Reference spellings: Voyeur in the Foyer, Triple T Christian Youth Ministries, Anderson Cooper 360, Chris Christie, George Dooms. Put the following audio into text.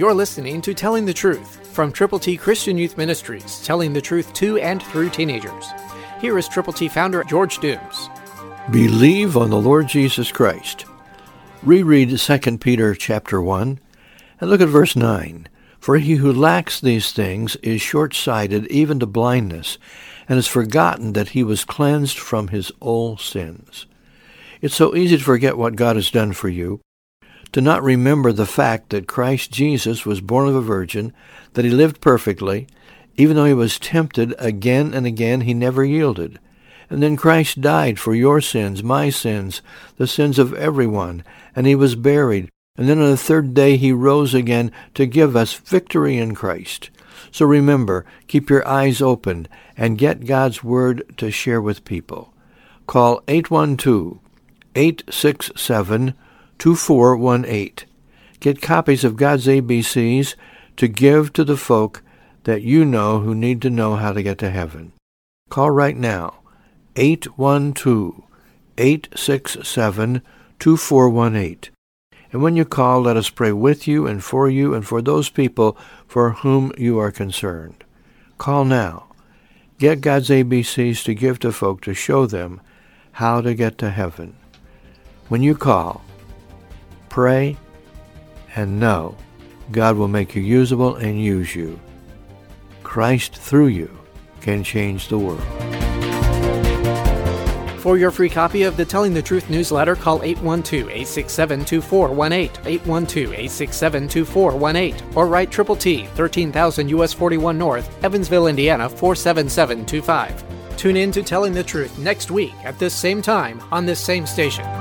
You're listening to Telling the Truth from Triple T Christian Youth Ministries, telling the truth to and through teenagers. Here is Triple T founder George Dooms. Believe on the Lord Jesus Christ. Reread 2 Peter chapter 1 and look at verse 9. For he who lacks these things is short-sighted even to blindness, and has forgotten that he was cleansed from his old sins. It's so easy to forget what God has done for you, to not remember the fact that Christ Jesus was born of a virgin, that he lived perfectly. Even though he was tempted again and again, he never yielded. And then Christ died for your sins, my sins, the sins of everyone, and he was buried. And then on the third day he rose again to give us victory in Christ. So remember, keep your eyes open and get God's Word to share with people. Call 812-867-2418. Get copies of God's ABCs to give to the folk that you know who need to know how to get to heaven. Call right now, 812-867-2418. And when you call, let us pray with you and for those people for whom you are concerned. Call now. Get God's ABCs to give to folk to show them how to get to heaven. When you call, pray and know God will make you usable and use you. Christ through you can change the world. For your free copy of the Telling the Truth newsletter, call 812-867-2418, 812-867-2418, or write Triple T, 13,000 U.S. 41 North, Evansville, Indiana, 47725. Tune in to Telling the Truth next week at this same time on this same station.